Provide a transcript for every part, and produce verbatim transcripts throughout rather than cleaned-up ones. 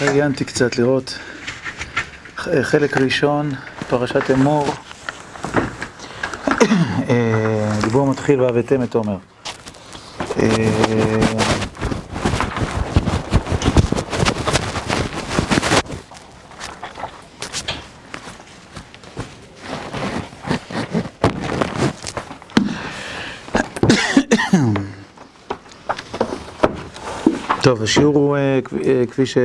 עיינתי קצת לראות חלק ראשון, פרשת אמור. דיבור מתחיל והבאתם את עומר. טוב, השיעור הוא כפי ש...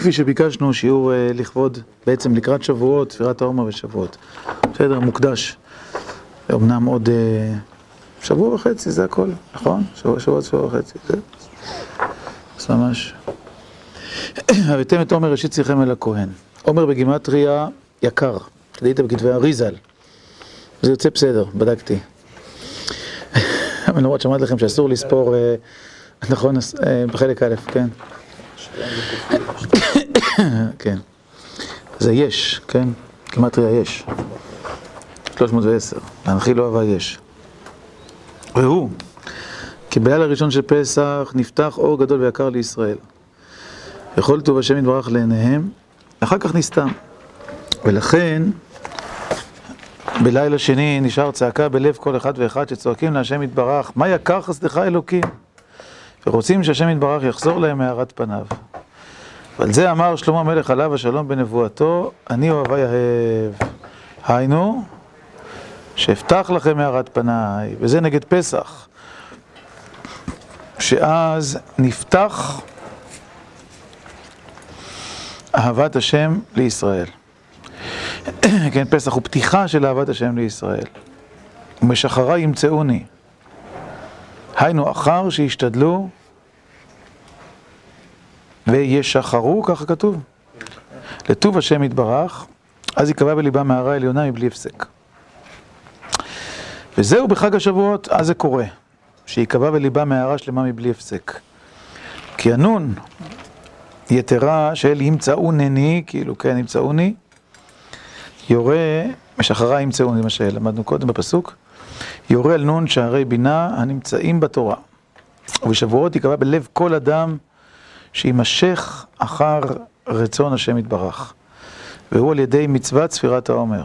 כפי שביקשנו, שיעור לכבוד, בעצם לקראת שבועות, ספירת העומר ושבועות. בסדר, מוקדש. אמנם עוד שבוע וחצי, זה הכל, נכון? שבוע, שבוע, שבוע וחצי, זה? אז ממש. הבאתם את עומר ראשית שיחם אל הכהן. עומר בגימטריה יקר, כדאית בכתבי הריזל. זה יוצא בסדר, בדקתי. למרות שמעת לכם שאסור לספור, נכון, בחלק א', כן. כן. זה יש, כן? גימטריה יש. שלוש מאות ועשר. להנחיל לא אהבה יש. והוא, כי בלילה הראשון של פסח נפתח אור גדול ויקר לישראל. וכל טוב השם יתברך לעיניהם, אחר כך נסתם. ולכן, בלילה שני נשאר צעקה בלב כל אחד ואחד שצועקים להשם יתברך, מה יקר חסדך אלוקים? ורוצים שהשם יתברך יחזור להם מהארת פניו. ועל זה אמר שלמה מלך עליו השלום בנבואתו, אני אוהבי אהב. היינו, שאפתח לכם מהארת פניי, וזה נגד פסח. שאז נפתח אהבת השם לישראל. כן, פסח הוא פתיחה של אהבת השם לישראל. ומשחרה ימצאוני. היינו, אחר שהשתדלו וישחרו, ככה כתוב, לטוב השם יתברך, אז יקבע בליבם מהרה עליונה מבלי הפסק. וזהו בחג השבועות, אז זה קורה, שיקבע בליבם מהרה שלמה מבלי הפסק. כי הנון יתרה של ימצאונני, כאילו כן, ימצאוני, יורה, משחרה ימצאוני, זה מה שלמדנו קודם בפסוק, יורה אל נון שערי בינה הנמצאים בתורה. ובשבועות יקבע בלב כל אדם שימשך אחר רצון השם יתברך. והוא על ידי מצוות ספירת העומר.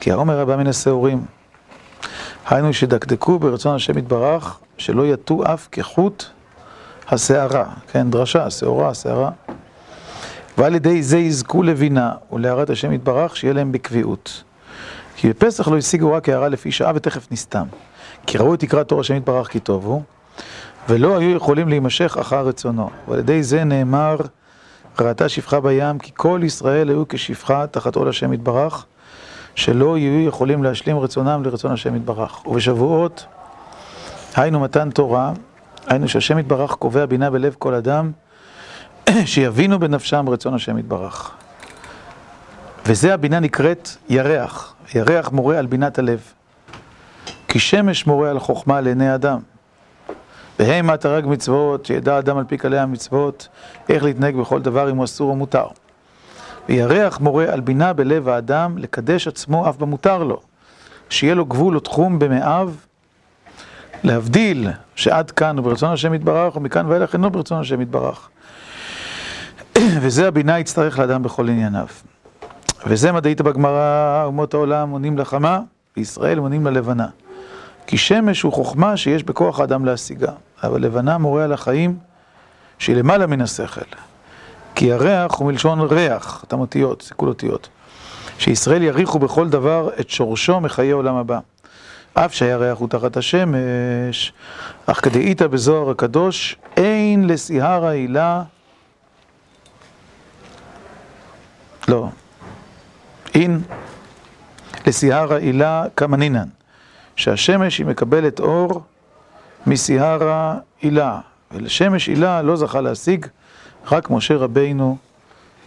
כי העומר הבא מן השעורים. היינו שדקדקו ברצון השם יתברך שלא יטו אף כחוט השערה. כן, דרשה, שעורה, שערה. ועל ידי זה יזכו לבינה ולהארת השם יתברך שיהיה להם בקביעות. כי בפסח לא השיגו רק הערה לפי שעה ותכף נסתם. כי ראו את יקרא תור השם יתברך כי טוב הוא, ולא היו יכולים להימשך אחר רצונו. ועל ידי זה נאמר, ראתה שפחה בים, כי כל ישראל היו כשפחה תחת עול השם יתברך, שלא יהיו יכולים להשלים רצונם לרצון השם יתברך. ובשבועות, היינו מתן תורה, היינו שהשם יתברך קובע בינה בלב כל אדם, שיבינו בנפשם רצון השם יתברך. וזה הבינה נקראת ירח. ירח מורה על בינת הלב, כי שמש מורה על חוכמה לעיני אדם. והמה תרג מצוות, שידע אדם על פי כלי המצוות, איך להתנהג בכל דבר אם הוא אסור או מותר. וירח מורה על בינה בלב האדם, לקדש עצמו אף במותר לו, שיהיה לו גבול או תחום במאב, להבדיל שעד כאן הוא ברצון השם יתברך, ומכאן ואילך אינו ברצון השם יתברך. וזה הבינה יצטרך לאדם בכל ענייניו. וזה מדעית בגמרא, אומות העולם עונים לחמה, וישראל עונים ללבנה. כי שמש הוא חוכמה שיש בכוח האדם להשיגה, אבל לבנה מורה על החיים שהיא למעלה מן השכל. כי הריח הוא מלשון ריח, אתם אותיות, סיכול אותיות, שישראל יריחו בכל דבר את שורשו מחיי עולם הבא. אף שהירח הוא תחת השמש, אך כדאית בזוהר הקדוש, אין לסיהר העילה, לא, אין לסיהר העילה כמנינן. שהשמש היא מקבלת אור מסיהרה עילה, ולשמש עילה לא זכה להשיג רק משה רבינו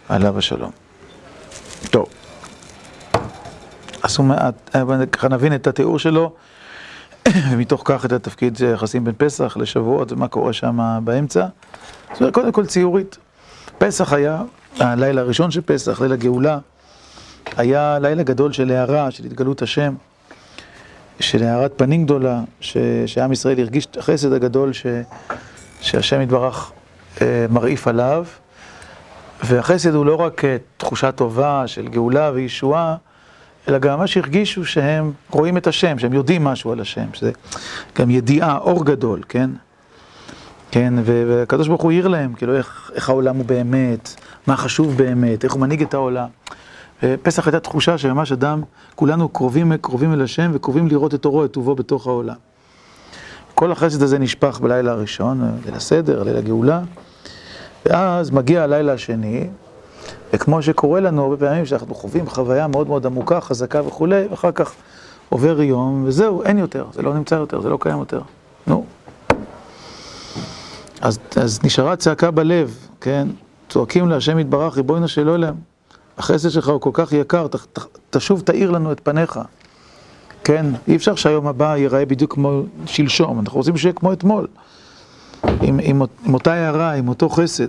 עליו השלום. טוב, אז ככה נבין את התיאור שלו, ומתוך כך את התפקיד היחסים בין פסח לשבועות ומה קורה שם באמצע. זאת אומרת, קודם כל ציורית, פסח היה, הלילה הראשון של פסח, לילה גאולה, היה לילה גדול של הערה, של התגלות השם, של הערת פנים גדולה, ש... שעם ישראל הרגיש את החסד הגדול ש... שהשם יתברך מרעיף עליו, והחסד הוא לא רק תחושה טובה של גאולה וישועה, אלא גם מה שהרגישו שהם רואים את השם, שהם יודעים משהו על השם, שזה גם ידיעה, אור גדול, כן? כן, והקדוש ברוך הוא יאיר להם, כאילו איך, איך העולם הוא באמת, מה חשוב באמת, איך הוא מנהיג את העולם. פסח הייתה תחושה שממש אדם, כולנו קרובים, קרובים אל השם וקרובים לראות את אורו, את טובו בתוך העולם. כל החסד הזה נשפך בלילה הראשון, ליל הסדר, ליל הגאולה, ואז מגיע הלילה השני, וכמו שקורה לנו הרבה פעמים שאנחנו חווים חוויה מאוד מאוד עמוקה, חזקה וכולי, ואחר כך עובר יום, וזהו, אין יותר, זה לא נמצא יותר, זה לא קיים יותר. נו. אז, אז נשארה צעקה בלב, כן? צועקים להשם יתברך, ריבונו של עולם, החסד שלך הוא כל כך יקר, ת, ת, תשוב תאיר לנו את פניך. כן, אי אפשר שהיום הבא ייראה בדיוק כמו שלשום, אנחנו רוצים שיהיה כמו אתמול, עם, עם, עם אותה הערה, עם אותו חסד.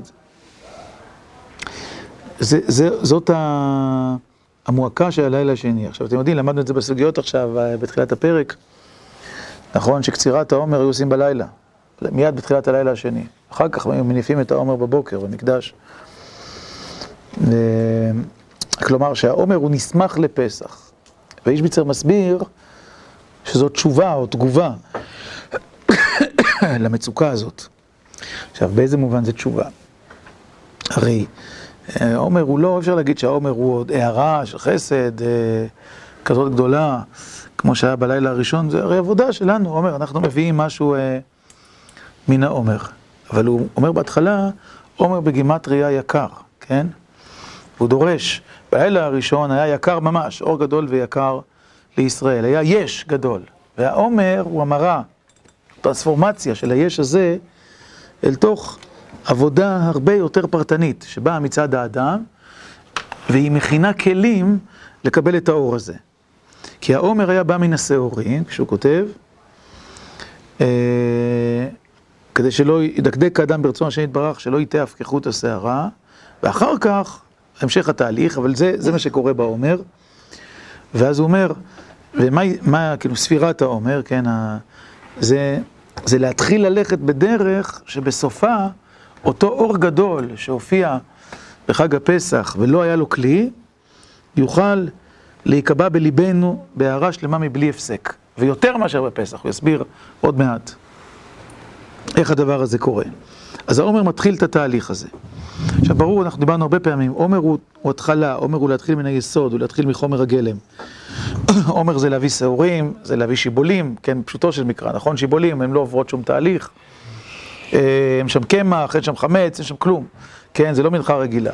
זה, זה, זאת המועקה של הלילה השני. עכשיו, אתם יודעים, למדנו את זה בסוגיות עכשיו, בתחילת הפרק, נכון שקצירת העומר היו עושים בלילה, מיד בתחילת הלילה השני. אחר כך היו מניפים את העומר בבוקר, במקדש. כלומר שהעומר הוא נסמך לפסח. ואיש ביצר מסביר שזו תשובה או תגובה למצוקה הזאת. עכשיו, באיזה מובן זה תשובה? הרי העומר הוא לא, אפשר להגיד שהעומר הוא עוד הערה של חסד כזאת גדולה, כמו שהיה בלילה הראשון, זה הרי עבודה שלנו, עומר, אנחנו מביאים משהו מן העומר. אבל הוא אומר בהתחלה, עומר בגימטריה יקר, כן? הוא דורש, בלילה הראשון היה יקר ממש, אור גדול ויקר לישראל, היה יש גדול, והעומר הוא המראה, טרנספורמציה של היש הזה, אל תוך עבודה הרבה יותר פרטנית, שבאה מצד האדם, והיא מכינה כלים לקבל את האור הזה. כי העומר היה בא מן השעורים, כשהוא כותב, כדי שלא ידקדק האדם ברצון השם יתברך, שלא ייתה הפכחות השערה, ואחר כך, המשך התהליך, אבל זה, זה מה שקורה בעומר, ואז הוא אומר, ומה, מה, כאילו, ספירת העומר, כן, ה, זה, זה להתחיל ללכת בדרך שבסופה אותו אור גדול שהופיע בחג הפסח ולא היה לו כלי, יוכל להיקבע בליבנו בהערה שלמה מבלי הפסק, ויותר מאשר בפסח, הוא יסביר עוד מעט איך הדבר הזה קורה. אז העומר מתחיל את התהליך הזה. עכשיו ברור, אנחנו דיברנו הרבה פעמים, עומר הוא, הוא התחלה, עומר הוא להתחיל מן היסוד, הוא להתחיל מחומר הגלם. עומר זה להביא שעורים, זה להביא שיבולים, כן, פשוטו של מקרא, נכון? שיבולים, הם לא עוברות שום תהליך. הם שם קמח, אין שם חמץ, אין שם כלום. כן, זה לא מנחה רגילה.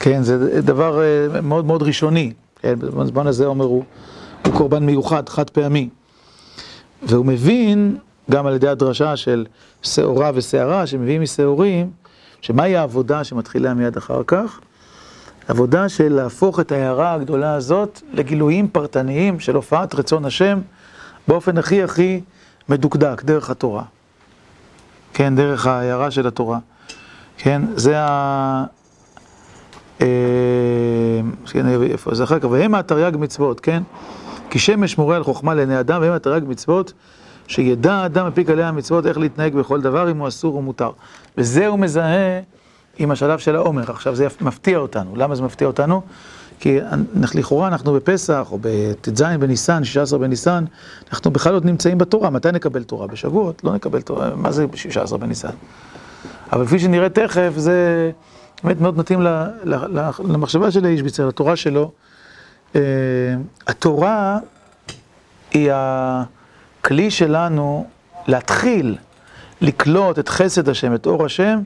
כן, זה דבר מאוד מאוד ראשוני. כן, בזמן הזה עומר הוא, הוא קורבן מיוחד, חד פעמי. והוא מבין, גם על ידי הדרשה של שעורה ושערה, שמביאים משעורים, שמהי העבודה שמתחילה מיד אחר כך? עבודה של להפוך את ההערה הגדולה הזאת לגילויים פרטניים של הופעת רצון השם באופן הכי הכי מדוקדק, דרך התורה. כן, דרך ההערה של התורה. כן, זה ה... איפה זה אחר כך? והם התרי"ג מצוות, כן? כי שמש מורה על חוכמה לעיני אדם, והם התרי"ג מצוות, שידע האדם מפיק עליה המצוות איך להתנהג בכל דבר, אם הוא אסור ומותר. וזה הוא מזהה עם השלב של העומר. עכשיו זה מפתיע אותנו. למה זה מפתיע אותנו? כי לכאורה אנחנו בפסח, או בט"ז בניסן, שישה עשר בניסן, אנחנו בכלל עוד נמצאים בתורה. מתי נקבל תורה? בשבועות? לא נקבל תורה. מה זה שישה עשר בניסן? אבל כפי שנראה תכף, זה באמת מאוד מתאים למחשבה של האיש ביצר, לתורה שלו. התורה היא ה... כלי שלנו להתחיל לקלוט את חסד השם, את אור השם,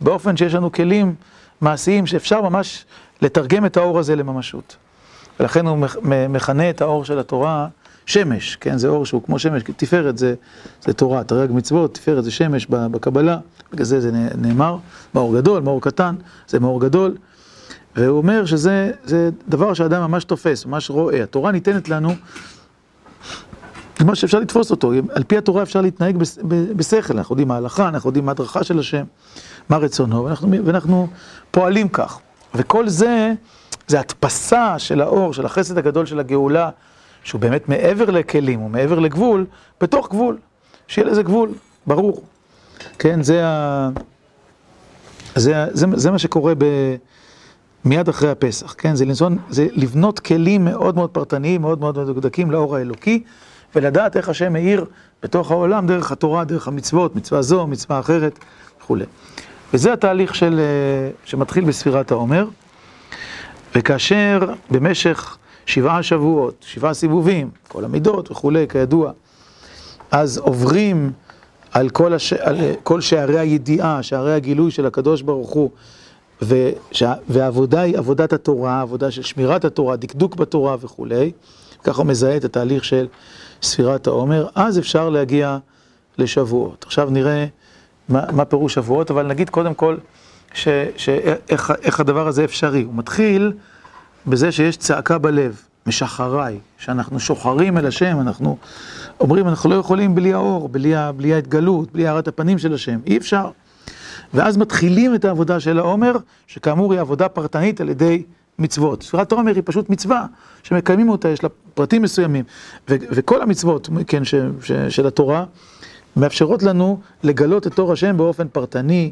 באופן שיש לנו כלים מעשיים שאפשר ממש לתרגם את האור הזה לממשות. ולכן הוא מכנה את האור של התורה שמש, כן? זה אור שהוא כמו שמש, כי תפארת זה, זה תורה, תרי"ג מצוות, תפארת זה שמש בקבלה, בגלל זה זה נאמר, מאור גדול, מאור קטן, זה מאור גדול, והוא אומר שזה זה דבר שהאדם ממש תופס, ממש רואה. התורה ניתנת לנו, זה מה שאפשר לתפוס אותו, על פי התורה אפשר להתנהג בשכל, אנחנו יודעים מה ההלכה, אנחנו יודעים מה הדרכה של השם, מה רצונו, ואנחנו, ואנחנו פועלים כך. וכל זה, זה התפסה של האור, של החסד הגדול של הגאולה, שהוא באמת מעבר לכלים, הוא מעבר לגבול, בתוך גבול, שיהיה לזה גבול, ברור. כן, זה ה... זה, זה, זה מה שקורה ב... מיד אחרי הפסח, כן? זה, לנסון, זה לבנות כלים מאוד מאוד פרטניים, מאוד מאוד מדוקדקים לאור האלוקי, ולדעת איך השם מאיר בתוך העולם, דרך התורה, דרך המצוות, מצווה זו, מצווה אחרת, וכו'. וזה התהליך של, שמתחיל בספירת העומר, וכאשר במשך שבעה שבועות, שבעה סיבובים, כל המידות וכו', כידוע, אז עוברים על כל, הש... על כל שערי הידיעה, שערי הגילוי של הקדוש ברוך הוא, ושה... והעבודה היא עבודת התורה, עבודה של שמירת התורה, דקדוק בתורה וכו'. ככה מזהה את התהליך של ספירת העומר, אז אפשר להגיע לשבועות. עכשיו נראה מה, מה פירוש שבועות, אבל נגיד קודם כל ש... ש... איך... איך הדבר הזה אפשרי. הוא מתחיל בזה שיש צעקה בלב, משחריי, שאנחנו שוחרים אל השם, אנחנו אומרים, אנחנו לא יכולים בלי האור, בלי, בלי ההתגלות, בלי הערת הפנים של השם, אי אפשר. ואז מתחילים את העבודה של העומר, שכאמור היא עבודה פרטנית על ידי מצוות. ספירת העומר היא פשוט מצווה, שמקיימים אותה, יש לה פרטים מסוימים, ו- וכל המצוות, כן, ש- ש- של התורה, מאפשרות לנו לגלות את תור השם באופן פרטני,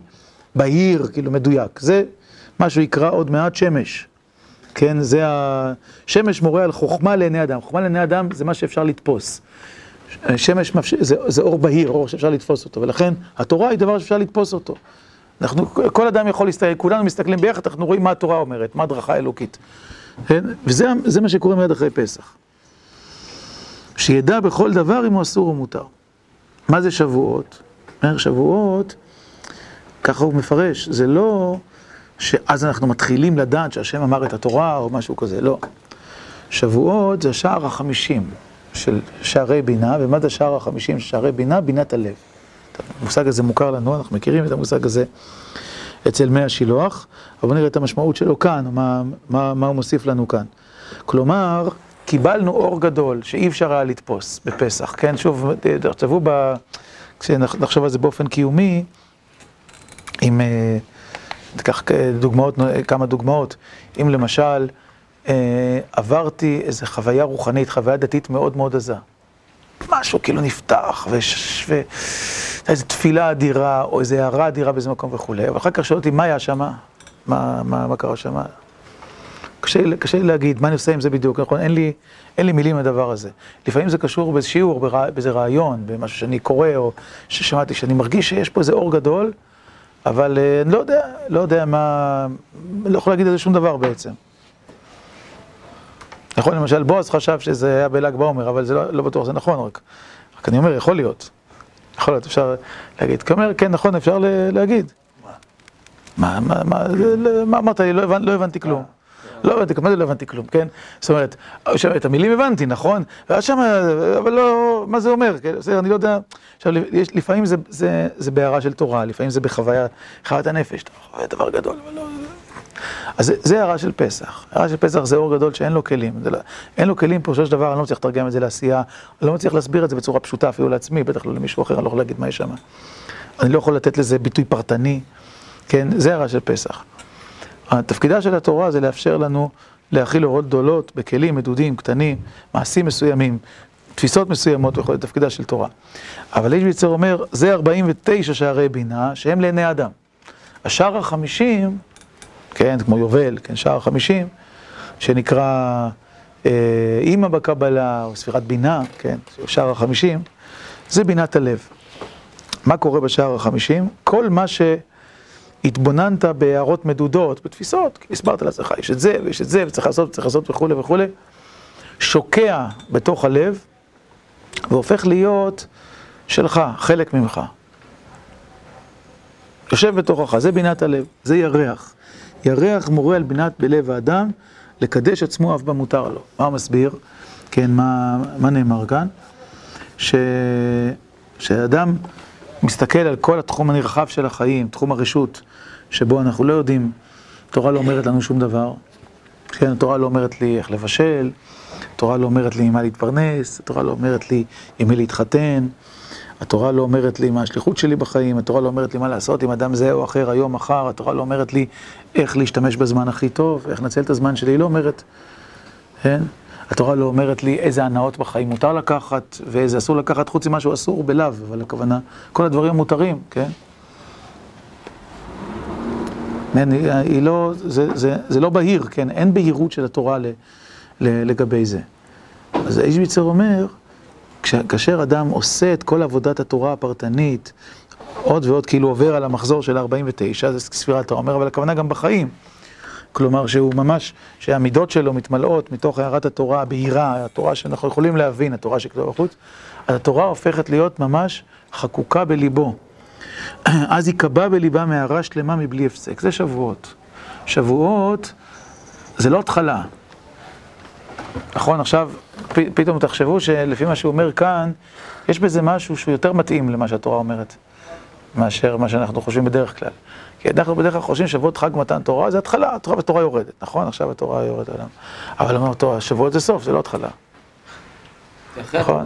בהיר, כאילו מדויק. זה מה שיקרא עוד מעט שמש. כן, זה השמש מורה על חוכמה לעיני אדם. חוכמה לעיני אדם זה מה שאפשר לתפוס. שמש זה, זה אור בהיר, אור שאפשר לתפוס אותו, ולכן התורה היא דבר שאפשר לתפוס אותו. אנחנו, כל אדם יכול להסתכל, כולנו מסתכלים ביחד, אנחנו רואים מה התורה אומרת, מה הדרכה אלוקית. וזה זה מה שקורה מיד אחרי פסח. שידע בכל דבר אם הוא אסור או מותר. מה זה שבועות? שבועות, ככה הוא מפרש, זה לא... שאז אנחנו מתחילים לדעת שהשם אמר את התורה או משהו כזה, לא. שבועות זה השער החמישים של שערי בינה, ומה זה השער החמישים של שערי בינה? בינת הלב. המושג הזה מוכר לנו, אנחנו מכירים את המושג הזה אצל מי השילוח, אבל נראה את המשמעות שלו כאן, מה, מה, מה הוא מוסיף לנו כאן. כלומר, קיבלנו אור גדול שאי אפשר היה לתפוס בפסח, כן? שוב, תחשבו, ב... כשנחשוב על זה באופן קיומי, עם... כך דוגמאות, כמה דוגמאות, אם למשל אה, עברתי איזו חוויה רוחנית, חוויה דתית מאוד מאוד עזה, משהו כאילו נפתח, ואיזו תפילה אדירה, או איזו הערה אדירה באיזה מקום וכו', אבל אחר כך שאלתי, מה היה שמה? מה, מה, מה קרה שמה? קשה, קשה להגיד, מה אני עושה עם זה בדיוק, נכון? אין לי, אין לי מילים לדבר הזה. לפעמים זה קשור בשיעור, באיזה רעיון, במשהו שאני קורא, או ששמעתי, שאני מרגיש שיש פה איזה אור גדול, אבל אני לא יודע, לא יודע מה, לא יכול להגיד על זה שום דבר בעצם. נכון, למשל, בועז חשב שזה היה בל"ג בעומר, אבל זה לא, לא בטוח, זה נכון, רק, רק אני אומר, יכול להיות. יכול להיות, אפשר להגיד. כלומר, כן, נכון, אפשר להגיד. מה? מה, מה, מה אמרת לי? לא הבנ, לא הבנתי כלום. לא הבנתי, כמה זה לא הבנתי כלום, כן? זאת אומרת, את המילים הבנתי, נכון? ואז שם, אבל לא, מה זה אומר? אני לא יודע, עכשיו, לפעמים זה בהערה של תורה, לפעמים זה בחוויה, חוויית הנפש, דבר גדול, אבל לא... אז זה הערה של פסח. הערה של פסח זה אור גדול שאין לו כלים. אין לו כלים, פרושו של דבר, אני לא מצליח לתרגם את זה לעשייה, אני לא מצליח להסביר את זה בצורה פשוטה, אפילו לעצמי, בטח לא למישהו אחר, אני לא יכול להגיד מה יש שם. אני לא יכול לתת לזה ביטוי פרטני, כן? זה הערה של פסח. התפקידה של התורה זה לאפשר לנו להכיל אורות גדולות בכלים מדודים, קטנים, מעשים מסוימים, תפיסות מסוימות וכו', תפקידה של תורה. אבל איש ביצר אומר, זה ארבעים ותשע שערי בינה שהם לעיני אדם. השער החמישים, כן, כמו יובל, כן, שער החמישים, שנקרא אה, אימא בקבלה או ספירת בינה, כן, שער החמישים, זה בינת הלב. מה קורה בשער החמישים? כל מה ש... התבוננת בהערות מדודות, בתפיסות, כי הסברת לעצמך, יש את זה ויש את זה, וצריך לעשות וצריך לעשות וכו' וכו', שוקע בתוך הלב, והופך להיות שלך, חלק ממך. יושב בתוכך, זה בינת הלב, זה ירח. ירח מורה על בינת בלב האדם, לקדש עצמו אף במותר לו. מה מסביר? כן, מה, מה נאמר כאן? ש... שאדם... מסתכל על כל התחום הנרחב של החיים, תחום הרשות, שבו אנחנו לא יודעים, התורה לא אומרת לנו שום דבר. כן, התורה לא אומרת לי איך לבשל, התורה לא אומרת לי עם מה להתפרנס, התורה לא אומרת לי עם מי להתחתן, התורה לא אומרת לי מה השליחות שלי בחיים, התורה לא אומרת לי מה לעשות עם אדם זה או אחר, היום, מחר, התורה לא אומרת לי איך להשתמש בזמן הכי טוב, איך לנצל את הזמן שלי, היא לא אומרת, כן? התורה לא אומרת לי איזה הנאות בחיים מותר לקחת, ואיזה אסור לקחת, חוץ ממה שהוא אסור בלאו, אבל הכוונה, כל הדברים מותרים, כן? היא לא, זה, זה, זה לא בהיר, כן? אין בהירות של התורה לגבי זה. אז האישביצר אומר, כאשר אדם עושה את כל עבודת התורה הפרטנית, עוד ועוד כאילו עובר על המחזור של ארבעים ותשע, זה ספירת התורה אומר, אבל הכוונה גם בחיים. כלומר שהוא ממש, שהמידות שלו מתמלאות מתוך הערת התורה הבהירה, התורה שאנחנו יכולים להבין, התורה שכתובה בחוץ, אז התורה הופכת להיות ממש חקוקה בליבו. אז יקבע בליבה מהרה שלמה מבלי הפסק. זה שבועות. שבועות זה לא התחלה. נכון, עכשיו פ, פתאום תחשבו שלפי מה שהוא אומר כאן, יש בזה משהו שהוא יותר מתאים למה שהתורה אומרת, מאשר מה שאנחנו חושבים בדרך כלל. כי אנחנו בדרך כלל חושבים שבועות חג מתן תורה, זה התחלה, התורה, התורה יורדת, נכון? עכשיו התורה יורדת עליו. אבל אמר תורה, שבועות זה סוף, זה לא התחלה. זה אחרי נכון? התורה.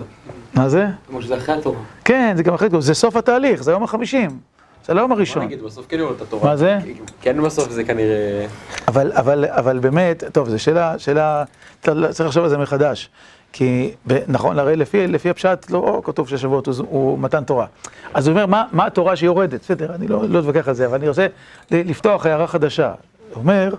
מה זה? כמו שזה אחרי התורה. כן, זה גם אחרי התורה, זה סוף התהליך, זה יום החמישים. זה לא יום הראשון. מה נגיד, בסוף כן יורדת התורה. מה זה? כן בסוף זה כנראה... אבל, אבל, אבל באמת, טוב, זו שאלה, שאלה, צריך לחשוב על זה מחדש. כי נכון, הרי לפי, לפי הפשט לא כתוב ששבועות הוא, הוא מתן תורה. אז הוא אומר, מה, מה התורה שיורדת? בסדר, אני לא, לא אתווכח על זה, אבל אני רוצה לפתוח הערה חדשה. הוא אומר,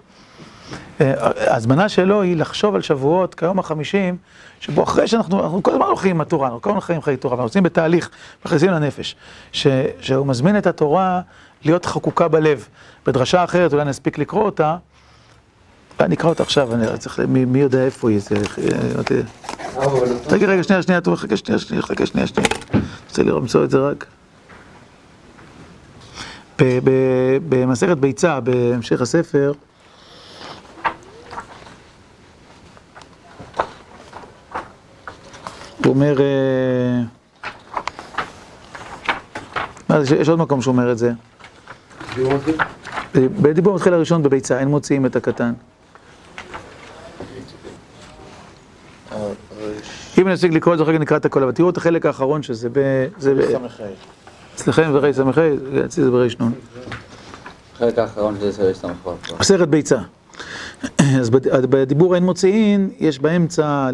הזמנה שלו היא לחשוב על שבועות כיום החמישים, שבו אחרי שאנחנו, אנחנו כל הזמן הולכים עם התורה, אנחנו כל הזמן חיים חיי תורה, אנחנו עושים בתהליך, מכניסים לנפש, ש, שהוא מזמין את התורה להיות חקוקה בלב. בדרשה אחרת, אולי נספיק לקרוא אותה, אני אקרא אותה עכשיו, אני צריך, מי, מי יודע איפה היא, תגיד רגע, שנייה, שנייה, תורך, חכה, שנייה, שנייה, חכה, שנייה, שנייה, רוצה למצוא את זה רק. במסכת ביצה, בהמשך הספר, הוא אומר, יש עוד מקום שהוא אומר את זה. בדיבור מתחיל הראשון בביצה, אין מוציאים את הקטן. אם נפסיק לקרוא את זה, אחר כך נקרא את הכל, אבל תראו את החלק האחרון שזה ב... אצלכם זה רי סמכי, אצלי זה ברי שנון. החלק האחרון שזה רי סמכי. מסכת ביצה. אז בדיבור אין מוציאין, יש באמצע,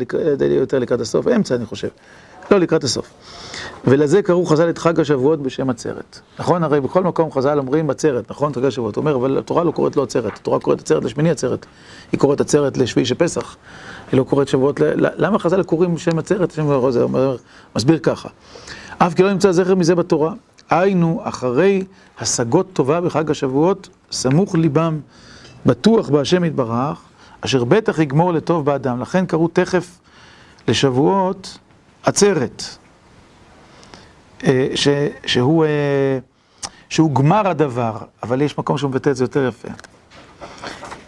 יותר לקראת הסוף, אמצע אני חושב, לא לקראת הסוף. ולזה קראו חז"ל את חג השבועות בשם עצרת. נכון? הרי בכל מקום חז"ל אומרים עצרת, נכון? חג השבועות. הוא אומר, אבל התורה לא קוראת לו עצרת, התורה קוראת עצרת לשמיני עצרת. היא קוראת עצרת לשביעי של פסח. היא לא קוראת שבועות, למה חז"ל קוראים שם עצרת? זה אומר, מסביר ככה. אף כי לא נמצא זכר מזה בתורה, היינו אחרי השגות טובה בחג השבועות, סמוך ליבם, בטוח בהשם יתברך, אשר בטח יגמור לטוב באדם. לכן קראו תכף לשבועות עצרת. ש, שהוא, שהוא גמר הדבר, אבל יש מקום שהוא מבטא את זה יותר יפה.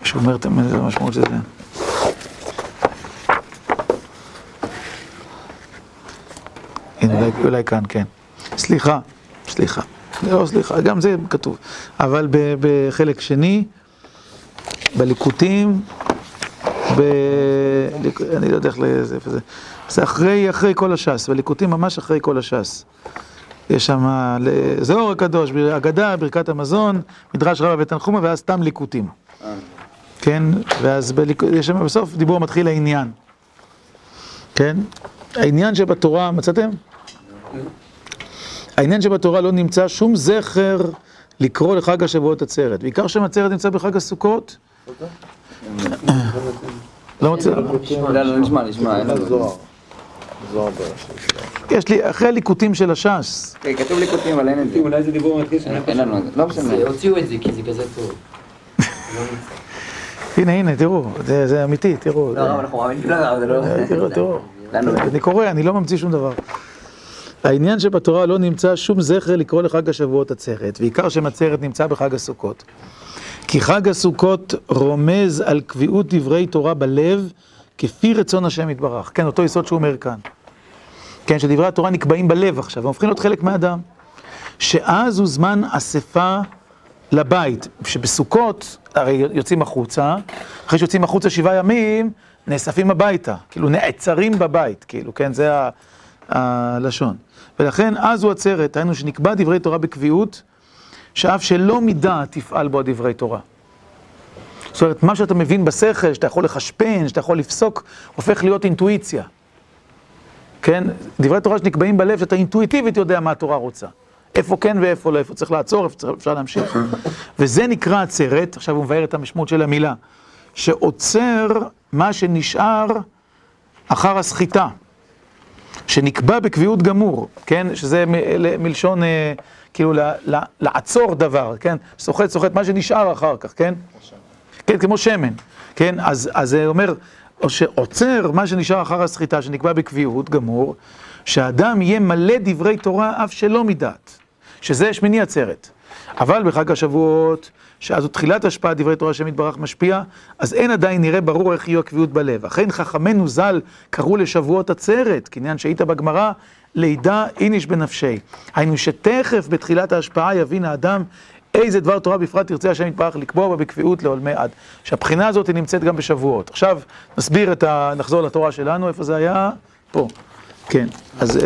שהוא אומר, אתם, זה המשמעות של זה. הנה, אולי, אולי כאן, כן. סליחה, סליחה. לא, סליחה, גם זה כתוב. אבל בחלק שני, בליקוטים, ב... אני לא יודע איך לזה, איפה זה. זה אחרי, אחרי כל השס, וליקוטים ממש אחרי כל השס. יש שם, זה אור הקדוש, אגדה, ברכת המזון, מדרש רבה ותנחומה, ואז סתם ליקוטים. כן? ואז בליק... יש שם בסוף דיבור מתחיל העניין. כן? העניין שבתורה, מצאתם? העניין שבתורה לא נמצא שום זכר לקרוא לחג השבועות עצרת. בעיקר שם עצרת נמצא בחג הסוכות. לא מצא... לא נשמע, נשמע, אין לו זוהר. יש לי, אחרי ליקוטים של הש"ס. כן, כתוב ליקוטים, אבל אין את זה. אולי זה דיבור מתחיל שלנו. אין לנו, לא משנה. הוציאו את זה, כי זה כזה טוב. הנה, הנה, תראו, זה אמיתי, תראו. לא, אנחנו מאמינים לנו, זה לא... תראו, תראו. אני קורא, אני לא ממציא שום דבר. העניין שבתורה לא נמצא שום זכר לקרוא לחג השבועות עצרת, ועיקר שמצרת נמצא בחג הסוכות. כי חג הסוכות רומז על קביעות דברי תורה בלב, כפי רצון השם יתברך. כן, אותו יסוד שהוא אומר כאן. כן, שדברי התורה נקבעים בלב עכשיו, והופכים להיות חלק מהאדם. שאז הוא זמן אספה לבית, שבסוכות, הרי יוצאים החוצה, אחרי שיוצאים החוצה שבעה ימים, נאספים הביתה, כאילו נעצרים בבית, כאילו, כן, זה ה- הלשון. ולכן, אז הוא עצרת, היינו שנקבע דברי תורה בקביעות, שאף שלא מידה תפעל בו דברי תורה. זאת אומרת, מה שאתה מבין בשכל, שאתה יכול לחשפן, שאתה יכול לפסוק, הופך להיות אינטואיציה. כן? דברי תורה שנקבעים בלב, שאתה אינטואיטיבית יודע מה התורה רוצה. איפה כן ואיפה לא, איפה צריך לעצור, איפה אפשר להמשיך. וזה נקרא עצרת, עכשיו הוא מבאר את המשמעות של המילה, שעוצר מה שנשאר אחר הסחיטה, שנקבע בקביעות גמור, כן? שזה מ- מלשון, אה, כאילו, ל- ל- לעצור דבר, כן? סוחט, סוחט, מה שנשאר אחר כך, כן? כן, כמו שמן, כן? אז, אז זה אומר, או שעוצר מה שנשאר אחר הסחיטה, שנקבע בקביעות גמור, שהאדם יהיה מלא דברי תורה אף שלא מדעת, שזה שמיני עצרת. אבל בחג השבועות, שאז הוא תחילת השפעה, דברי תורה שמתברך משפיע, אז אין עדיין נראה ברור איך יהיו הקביעות בלב. אכן חכמנו ז"ל קראו לשבועות עצרת, כעניין שהיית בגמרא, לידע איניש בנפשי. היינו שתכף בתחילת ההשפעה יבין האדם איזה דבר תורה בפרט תרצה השם יתברך לקבוע בה בקביעות לעולמי עד. שהבחינה הזאת היא נמצאת גם בשבועות. עכשיו נסביר את ה... נחזור לתורה שלנו, איפה זה היה? פה. כן, אז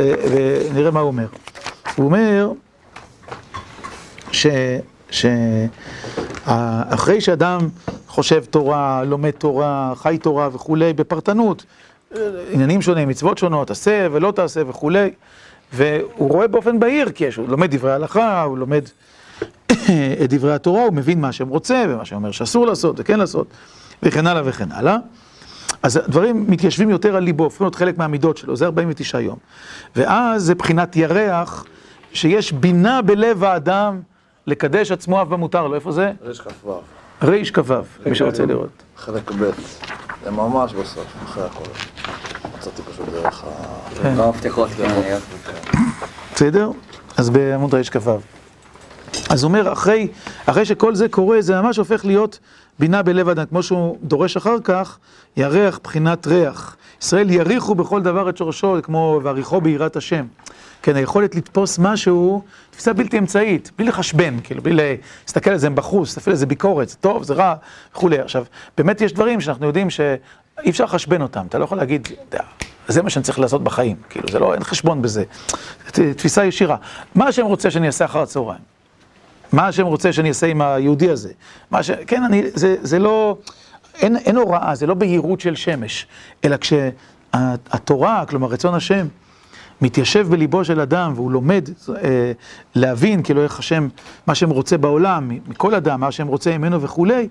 נראה מה הוא אומר. הוא אומר ש... שאחרי שאדם חושב תורה, לומד תורה, חי תורה וכולי, בפרטנות, עניינים שונים, מצוות שונות, עשה ולא תעשה וכולי, והוא רואה באופן בהיר, כי הוא לומד דברי הלכה, הוא לומד את דברי התורה, הוא מבין מה שהם רוצה ומה שאומר שאסור לעשות וכן לעשות, וכן הלאה וכן הלאה. אז הדברים מתיישבים יותר על ליבו, הופכים להיות חלק מהמידות שלו, זה ארבעים ותשעה יום. ואז זה בחינת ירח, שיש בינה בלב האדם, לקדש עצמו אף במותר לו, איפה זה? ריש כפב. ריש כפב, מי שרוצה לראות. חלק ב', זה ממש בסוף, אחרי הכל. מצאתי פשוט דרך ה... לא מבטיחות גרמניות. בסדר? אז בעמוד ריש כפב. אז הוא אומר, אחרי, אחרי שכל זה קורה, זה ממש הופך להיות בינה בלב אדם, כמו שהוא דורש אחר כך, ירח בחינת ריח. ישראל יריחו בכל דבר את שורשו, כמו ועריכו ביראת השם. כן, היכולת לתפוס משהו, תפיסה בלתי אמצעית, בלי לחשבן, כאילו, בלי להסתכל על זה בחוץ, להסתכל על זה ביקורת, זה טוב, זה רע, וכולי. עכשיו, באמת יש דברים שאנחנו יודעים שאי אפשר לחשבן אותם, אתה לא יכול להגיד, זה מה שאני צריך לעשות בחיים, כאילו, זה לא, אין חשבון בזה. תפיסה ישירה. מה השם רוצה שאני אעשה אחר הצהריים? מה השם רוצה שאני אעשה עם היהודי הזה? מה ש... כן, אני, זה, זה לא... אין, אין הוראה, זה לא בהירות של שמש, אלא כשהתורה, כלומר, רצון השם, מתיישב בליבו של אדם, והוא לומד אה, להבין, כאילו איך השם, מה שהם רוצה בעולם, מכל אדם, מה שהם רוצה ממנו וכולי,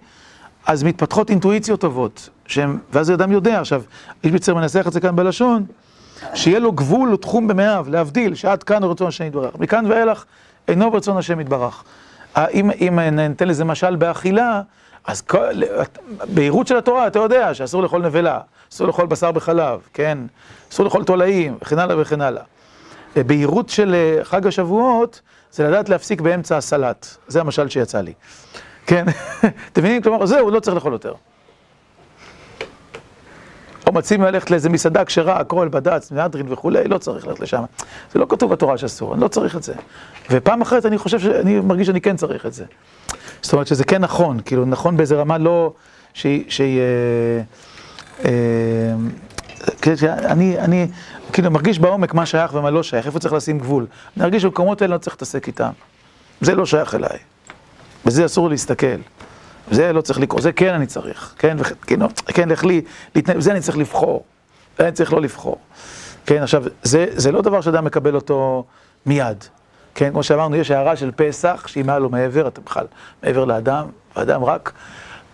אז מתפתחות אינטואיציות טובות, שהם, ואז אדם יודע, עכשיו, איש ביצר מנסח את זה כאן בלשון, שיהיה לו גבול או תחום במאב, להבדיל, שעד כאן הוא רצון השם יתברך, מכאן ואילך אינו רצון השם יתברך. אם, אם נתן לזה משל באכילה, אז כל, בהירות של התורה, אתה יודע שאסור לאכול נבלה, אסור לאכול בשר בחלב, כן? אסור לאכול תולעים, וכן הלאה וכן הלאה. בהירות של חג השבועות, זה לדעת להפסיק באמצע הסלט. זה המשל שיצא לי. כן? אתם מבינים? כלומר, זהו, לא צריך לאכול יותר. או מציעים ללכת לאיזה מסעדה כשרה, הכול, בד"ץ, מהדרין וכולי, לא צריך ללכת לשם. זה לא כתוב בתורה שאסור, אני לא צריך את זה. ופעם אחרת אני חושב, אני מרגיש שאני כן צריך את זה. זאת אומרת שזה כן נכון, כאילו נכון באיזה רמה לא, שהיא, שהיא, אה, אה, שאני, אני, כאילו מרגיש בעומק מה שייך ומה לא שייך, איפה צריך לשים גבול. אני מרגיש שבקומות האלה לא צריך להתעסק איתם. זה לא שייך אליי. בזה אסור להסתכל. זה לא צריך לקרוא, זה כן אני צריך, כן, כן, איך לי, זה אני צריך לבחור, אני צריך לא לבחור, כן, עכשיו, זה, זה לא דבר שאדם מקבל אותו מיד, כן, כמו שאמרנו, יש הערה של פסח, שהיא מעל ומעבר, אתה בכלל, מעבר לאדם, ואדם רק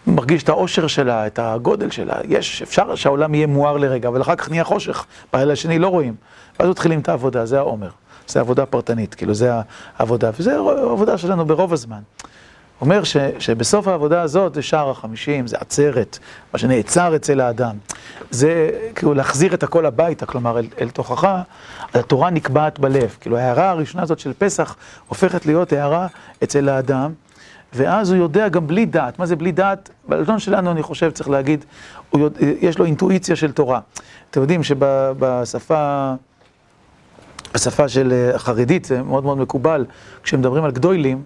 מרגיש את העושר שלה, את הגודל שלה, יש, אפשר שהעולם יהיה מואר לרגע, אבל אחר כך נהיה חושך, בעל השני לא רואים, ואז מתחילים את העבודה, זה העומר, זה עבודה פרטנית, כאילו, זה העבודה, וזה העבודה שלנו ברוב הזמן. אומר ש, שבסוף העבודה הזאת זה שער החמישים, זה עצרת, מה שנעצר אצל האדם. זה כאילו להחזיר את הכל הביתה, כלומר אל, אל תוכחה, התורה נקבעת בלב. כאילו ההערה הראשונה הזאת של פסח הופכת להיות הערה אצל האדם, ואז הוא יודע גם בלי דעת. מה זה בלי דעת? בלשון שלנו אני חושב צריך להגיד, יודע, יש לו אינטואיציה של תורה. אתם יודעים שבשפה... בשפה של חרדית זה מאוד מאוד מקובל, כשמדברים על גדוילים,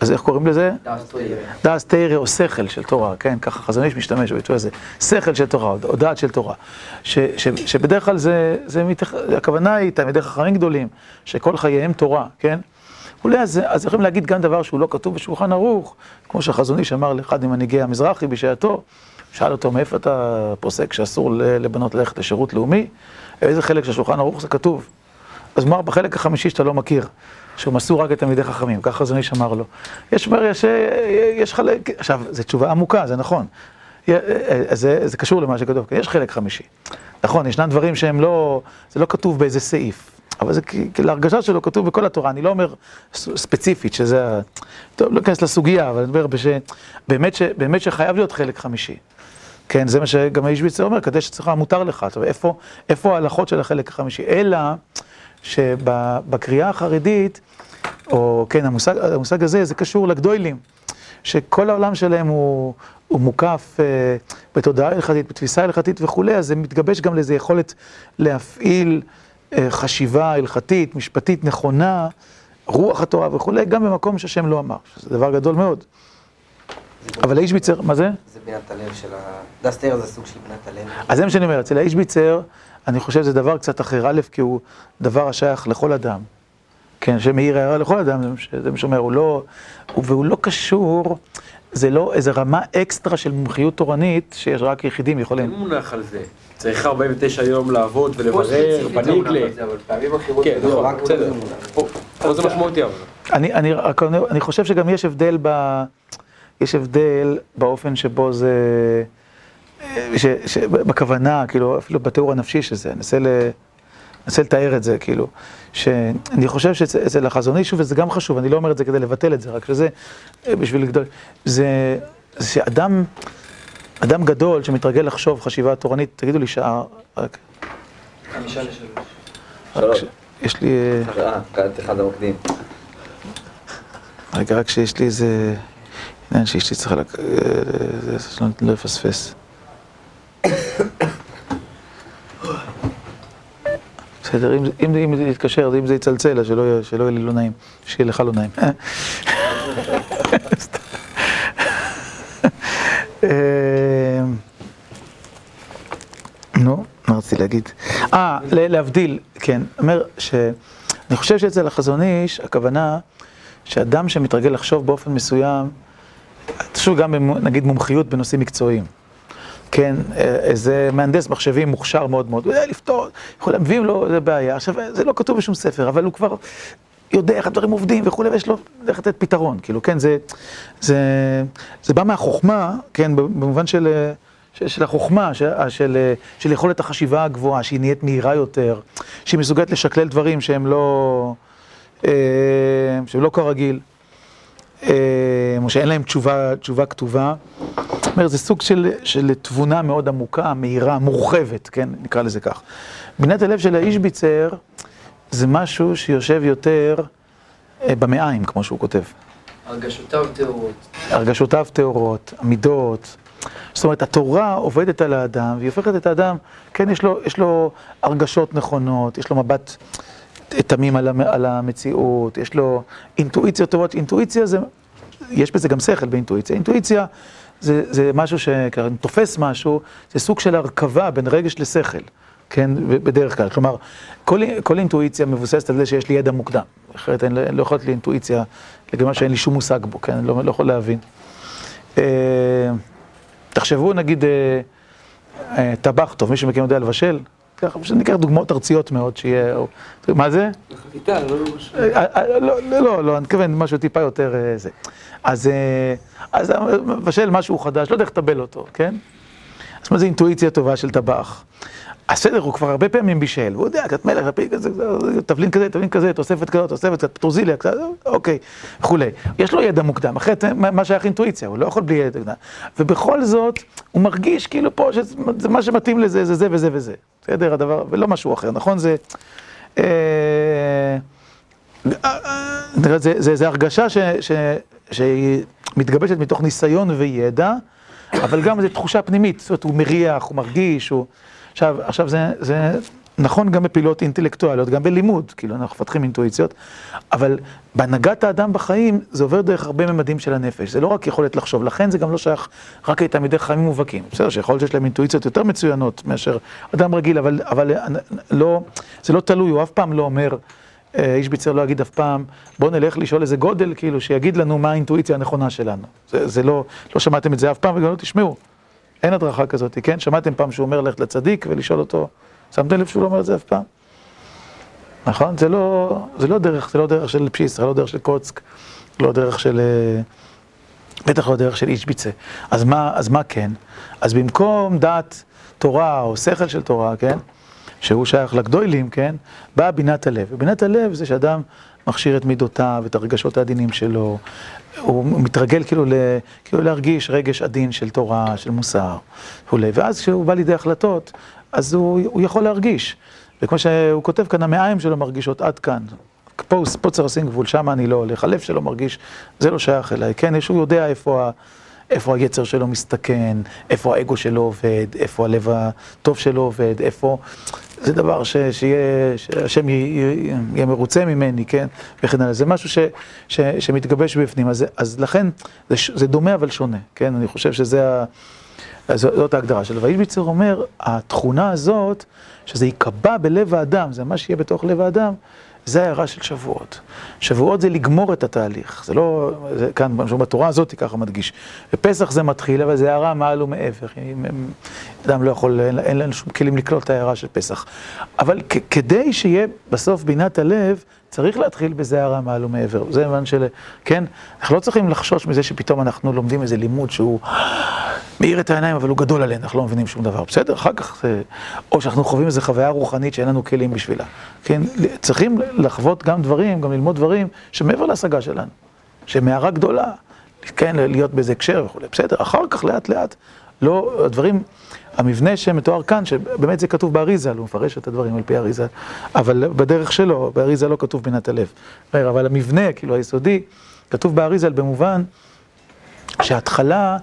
אז איך קוראים לזה? דאס תירא. דאס תירא או שכל של תורה, כן? ככה חזניש משתמש בביטוי הזה. שכל של תורה, או דעת של תורה. ש, ש, שבדרך כלל זה, זה מתח... הכוונה היא תלמידי חכמים גדולים, שכל חייהם תורה, כן? אולי אז, אז יכולים להגיד גם דבר שהוא לא כתוב בשולחן ערוך, כמו שהחזון איש אמר לאחד ממנהיגי המזרחי בשעתו, שאל אותו מאיפה אתה פוסק שאסור לבנות ללכת לשירות לאומי, איזה חלק של שולחן ערוך זה כתוב. אז אמר בחלק החמישי שאתה לא מכיר, שהוא מסור רק את תלמידי חכמים, כך חזון איש אמר לו. יש מריה שיש חלק, עכשיו, זו תשובה עמוקה, זה נכון. זה, זה קשור למה שכתוב, יש חלק חמישי. נכון, ישנם דברים שהם לא, זה לא כתוב באיזה סעיף. אבל זה כאילו הרגשה שלו כתוב בכל התורה, אני לא אומר ספציפית שזה, טוב, לא אכנס לסוגיה, אבל אני אומר באמת שבאמת שחייב להיות חלק חמישי. כן, זה מה שגם הישביץ אומר, כדי שצריך מותר לך, טוב, איפה, איפה ההלכות של החלק החמישי? אלא שבקריאה החרדית, או כן, המושג, המושג הזה, זה קשור לגדוילים, שכל העולם שלהם הוא, הוא מוקף אה, בתודעה הלכתית, בתפיסה הלכתית וכו', אז זה מתגבש גם לאיזו יכולת להפעיל אה, חשיבה הלכתית, משפטית נכונה, רוח התורה וכו', גם במקום שהשם לא אמר, שזה דבר גדול מאוד. אבל האיש ביצר, מה זה? זה בנת הלב של ה... דסטר זה סוג של בנת הלב. אז זה מה שאני אומר, אצל האיש ביצר, אני חושב שזה דבר קצת אחר, א', כי הוא דבר השייך לכל אדם. כן, שמאיר הערה לכל אדם, זה מה שאומר, הוא לא... והוא לא קשור, זה לא איזו רמה אקסטרה של מומחיות תורנית, שיש רק יחידים יכולים... אין מונח על זה. צריך ארבעים ותשע יום לעבוד ולברר, בנגלה. אבל פעמים אחרות זה לא רק מונח. פה זה משמעותי אבל. אני חושב שגם יש הבדל ב... יש הבדל באופן שבו זה... ש, שבכוונה, כאילו, אפילו בתיאור הנפשי שזה, ננסה ל... ננסה לתאר את זה, כאילו, שאני חושב שאצל החזון איש, וזה גם חשוב, אני לא אומר את זה כדי לבטל את זה, רק שזה, בשביל לגדול, זה, זה שאדם, אדם גדול שמתרגל לחשוב חשיבה תורנית, תגידו לי שעה, רק... חמישה לשלוש. שלוש. יש לי... שעה, קלט אחד המוקדים. רגע, רק שיש לי איזה... עניין שיש לי צריכה... לא לפספס. בסדר, אם זה יתקשר, אם זה יצלצל, אז שלא יהיה לי לא נעים, שיהיה לך לא נעים. נו, מה רציתי להגיד? אה, להבדיל, כן, אומר ש... אני חושב שאצל החזון איש, הכוונה שאדם שמתרגל לחשוב באופן מסוים, תשוב גם, נגיד, מומחיות בנושאים מקצועיים. כן, איזה מהנדס מחשבים מוכשר מאוד מאוד, הוא יודע לפתור, יכולים, מביאים לו, זה בעיה. עכשיו, זה לא כתוב בשום ספר, אבל הוא כבר יודע איך הדברים עובדים וכו', ויש לו איך לתת פתרון, כאילו, כן, זה, זה, זה בא מהחוכמה, כן, במובן של, של, של החוכמה, של, של, של יכולת החשיבה הגבוהה, שהיא נהיית מהירה יותר, שהיא מסוגלת לשקלל דברים שהם לא, שהם לא כרגיל. או שאין להם תשובה, תשובה כתובה. זאת אומרת, זה סוג של, של תבונה מאוד עמוקה, מהירה, מורחבת, כן? נקרא לזה כך. בינת הלב של האיש ביצר, זה משהו שיושב יותר במאיים, כמו שהוא כותב. הרגשותיו תאורות. הרגשותיו תאורות, עמידות. זאת אומרת, התורה עובדת על האדם, והיא הופכת את האדם, כן, יש לו, יש לו הרגשות נכונות, יש לו מבט... תמים על המציאות, יש לו אינטואיציה טובות, אינטואיציה זה, יש בזה גם שכל באינטואיציה, אינטואיציה זה, זה משהו שתופס משהו, זה סוג של הרכבה בין רגש לשכל, כן, בדרך כלל, כלומר, כל, כל אינטואיציה מבוססת על זה שיש לי ידע מוקדם, אחרת אני לא יכולת לי אינטואיציה לגבי מה שאין לי שום מושג בו, כן, אני לא, לא יכול להבין. אה, תחשבו נגיד, אה, אה, טבח טוב, מישהו מכם יודע לבשל? ניקח דוגמאות ארציות מאוד שיהיה, מה זה? חביתה, לא משהו. לא, לא, אני אתכוון משהו טיפה יותר זה. אז מבשל משהו חדש, לא יודע איך תבל אותו, כן? זאת אומרת, זו אינטואיציה טובה של טבח. הסדר הוא כבר הרבה פעמים בישל, הוא יודע, קצת מלח, תבלין כזה, תבלין כזה, תוספת כזאת, תוספת, קצת פטרוזיליה, קצת, אוקיי, וכולי. יש לו ידע מוקדם, אחרי מה שייך אינטואיציה, הוא לא יכול בלי ידע. ובכל זאת, הוא מרגיש כאילו פה שמה שמתאים לזה, זה זה וזה וזה. בסדר, הדבר, ולא משהו אחר, נכון? זה... זה הרגשה שהיא מתגבשת מתוך ניסיון וידע, אבל גם זו תחושה פנימית, זאת אומרת, הוא מריח, הוא מרגיש, הוא... עכשיו, עכשיו זה, זה נכון גם בפעילות אינטלקטואליות, גם בלימוד, כאילו אנחנו מפתחים אינטואיציות, אבל בהנהגת האדם בחיים זה עובר דרך הרבה ממדים של הנפש, זה לא רק יכולת לחשוב, לכן זה גם לא שייך רק לתלמידי חכמים מובהקים, בסדר, שיכול להיות שיש להם אינטואיציות יותר מצוינות מאשר אדם רגיל, אבל, אבל לא, זה לא תלוי, הוא אף פעם לא אומר, איש ביצר לא יגיד אף פעם, בוא נלך לשאול איזה גודל, כאילו, שיגיד לנו מה האינטואיציה הנכונה שלנו. זה, זה לא, לא שמעתם את זה אף פעם, וגם לא תשמעו. אין הדרכה כזאת, כן? שמעתם פעם שהוא אומר ללכת לצדיק ולשאול אותו, שמתם לב שהוא לא אומר את זה אף פעם? נכון? זה לא, זה לא דרך, זה לא דרך של פשיסט, לא דרך של קוצק, לא דרך של, בטח לא דרך של איש ביצה. אז מה, אז מה כן? אז במקום דעת תורה או שכל של תורה, כן? שהוא שייך לגדולים, כן? באה בינת הלב. ובינת הלב זה שאדם מכשיר את מידותיו, את הרגשות העדינים שלו. הוא מתרגל כאילו, ל, כאילו להרגיש רגש עדין של תורה, של מוסר. אולי. ואז כשהוא בא לידי החלטות, אז הוא, הוא יכול להרגיש. וכמו שהוא כותב כאן, המעיים שלו מרגישות עד כאן. פה, פה צריך לשים גבול, שם אני לא הולך. הלב שלו מרגיש, זה לא שייך אליי. כן, שהוא יודע איפה ה... איפה היצר שלו מסתכן, איפה האגו שלו עובד, איפה הלב הטוב שלו עובד, איפה... זה דבר שהשם יהיה מרוצה ממני, כן? וכן הלאה. זה משהו ש, ש, שמתגבש בפנים. אז, אז לכן זה, זה דומה אבל שונה, כן? אני חושב שזה... זאת ההגדרה שלו. ואיש ביצר אומר, התכונה הזאת, שזה יקבע בלב האדם, זה מה שיהיה בתוך לב האדם, זה ההערה של שבועות. שבועות זה לגמור את התהליך. זה לא, זה, כאן, בתורה הזאת היא ככה מדגיש. ופסח זה מתחיל, אבל זה הערה מעל ומעבר. אם, אם, אדם לא יכול, אין, אין לנו שום כלים לקלוט את ההערה של פסח. אבל כ- כדי שיהיה בסוף בינת הלב, צריך להתחיל בזה הערה מעל ומעבר. זה מובן של, כן? אנחנו לא צריכים לחשוש מזה שפתאום אנחנו לומדים איזה לימוד שהוא מאיר את העיניים, אבל הוא גדול עלינו, אנחנו לא מבינים שום דבר. בסדר? אחר כך זה... או שאנחנו חווים איזו חוויה רוחנית שאין לנו כלים בשבילה. כן? צריכים לחוות גם דברים, גם ללמוד דברים שמעבר להשגה שלנו. שמערה גדולה, כן? להיות באיזה הקשר וכו'. בסדר? אחר כך לאט לאט, לא... הדברים... המבנה שמתואר כאן, שבאמת זה כתוב באריזה, הוא מפרש את הדברים על פי אריזה, אבל בדרך שלו, באריזה לא כתוב בינת הלב. אבל המבנה, כאילו היסודי, כתוב באריזה במובן שההתחלה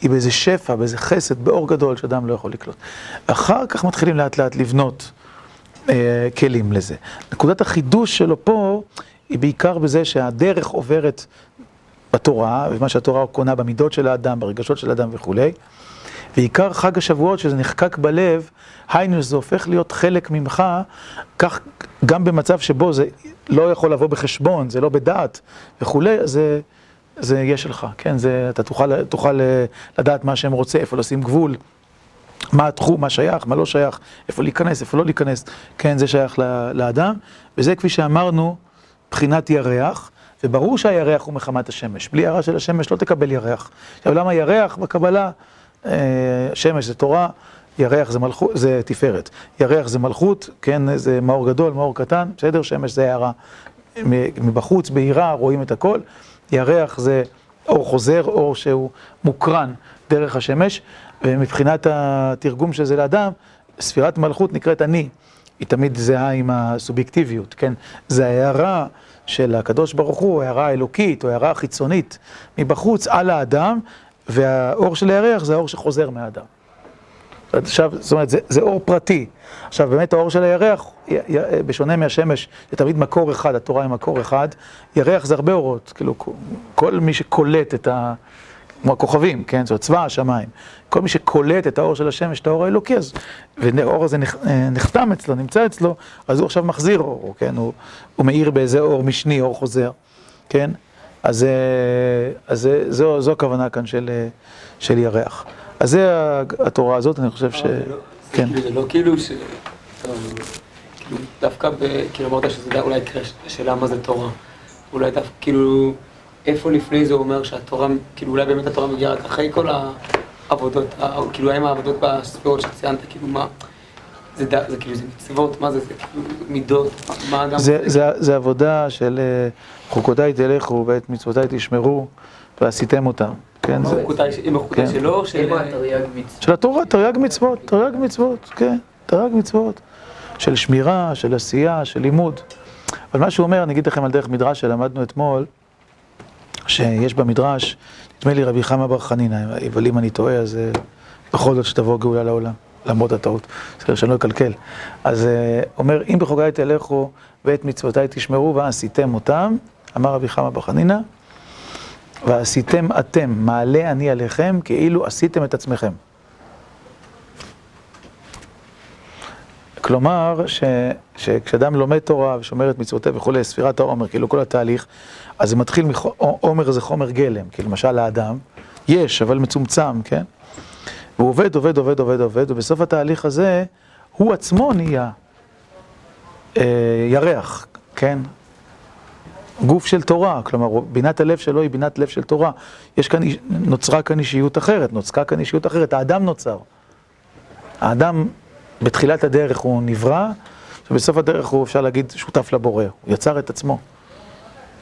היא באיזה שפע, באיזה חסד, באור גדול שאדם לא יכול לקלוט. אחר כך מתחילים לאט לאט לבנות אה, כלים לזה. נקודת החידוש שלו פה היא בעיקר בזה שהדרך עוברת בתורה, ומה שהתורה קונה במידות של האדם, ברגשות של האדם וכולי. בעיקר חג השבועות, שזה נחקק בלב, היינו שזה הופך להיות חלק ממך, כך גם במצב שבו זה לא יכול לבוא בחשבון, זה לא בדעת וכולי, זה, זה יש לך, כן? זה, אתה תוכל, תוכל לדעת מה שהם רוצים, איפה לשים גבול, מה התחום, מה שייך, מה לא שייך, איפה להיכנס, איפה לא להיכנס, כן? זה שייך לאדם, וזה כפי שאמרנו, בחינת ירח, וברור שהירח הוא מחמת השמש, בלי הערה של השמש לא תקבל ירח. עכשיו למה ירח בקבלה? שמש זה תורה, ירח זה מלכות, זה תפארת. ירח זה מלכות, כן, זה מאור גדול, מאור קטן, בסדר? שמש זה הערה מבחוץ, בהירה, רואים את הכל. ירח זה אור חוזר, אור שהוא מוקרן דרך השמש, ומבחינת התרגום של זה לאדם, ספירת מלכות נקראת אני. היא תמיד זהה עם הסובייקטיביות, כן? זה הערה של הקדוש ברוך הוא, הערה אלוקית או הערה חיצונית מבחוץ על האדם, והאור של הירח זה האור שחוזר מהאדם. עכשיו, זאת אומרת, זה, זה אור פרטי. עכשיו, באמת האור של הירח, בשונה מהשמש, זה תמיד מקור אחד, התורה היא מקור אחד. ירח זה הרבה אורות, כאילו, כל מי שקולט את ה... כמו הכוכבים, כן? זאת צבא השמיים. כל מי שקולט את האור של השמש, את האור האלוקי, אז... והאור הזה נחתם אצלו, נמצא אצלו, אז הוא עכשיו מחזיר אור, כן? הוא, הוא מאיר באיזה אור משני, אור חוזר, כן? אז, אז זו, זו הכוונה כאן של, של ירח. אז זה התורה הזאת, אני חושב ש... כן. זה לא כאילו ש... כאילו דווקא, כאילו אמרת שזה אולי שאלה מה זה תורה. אולי דווקא, כאילו, איפה לפני זה אומר שהתורה, כאילו אולי באמת התורה מגיעה רק אחרי כל העבודות, כאילו האם העבודות בספירות שציינת, כאילו מה? זה כאילו, זה מצוות, מה זה, זה כאילו מידות, מה אדם... זה עבודה של חוקותיי תלכו ואת מצוותיי תשמרו ועשיתם אותם, כן? עם החוקותיי שלו, של... של התורה, תרי"ג מצוות, תרי"ג מצוות, כן, תרי"ג מצוות. של שמירה, של עשייה, של לימוד. אבל מה שהוא אומר, אני אגיד לכם על דרך מדרש שלמדנו אתמול, שיש במדרש, נדמה לי רבי חמא בר חנינא, אבל אם אני טועה, אז בכל זאת שתבוא גאולה לעולם. למרות הטעות, סליחה שאני לא אקלקל. אז אומר, אם בחוקותיי תלכו ואת מצוותיי תשמרו ועשיתם אותם, אמר רבי חמא בר חנינא, ועשיתם אתם, מעלה אני עליכם, כאילו עשיתם את עצמכם. כלומר, ש, שכשאדם לומד תורה ושומר את מצוותיו וכולי, ספירת העומר, כאילו כל התהליך, אז זה מתחיל, מח... עומר זה חומר גלם, כאילו למשל האדם, יש, אבל מצומצם, כן? והוא עובד, עובד, עובד, עובד, עובד, ובסוף התהליך הזה, הוא עצמו נהיה אה, ירח, כן? גוף של תורה, כלומר, בינת הלב שלו היא בינת לב של תורה. יש כאן, נוצרה כאן אישיות אחרת, נוצקה כאן אישיות אחרת, האדם נוצר. האדם בתחילת הדרך הוא נברא, ובסוף הדרך הוא אפשר להגיד שותף לבורא, הוא יצר את עצמו.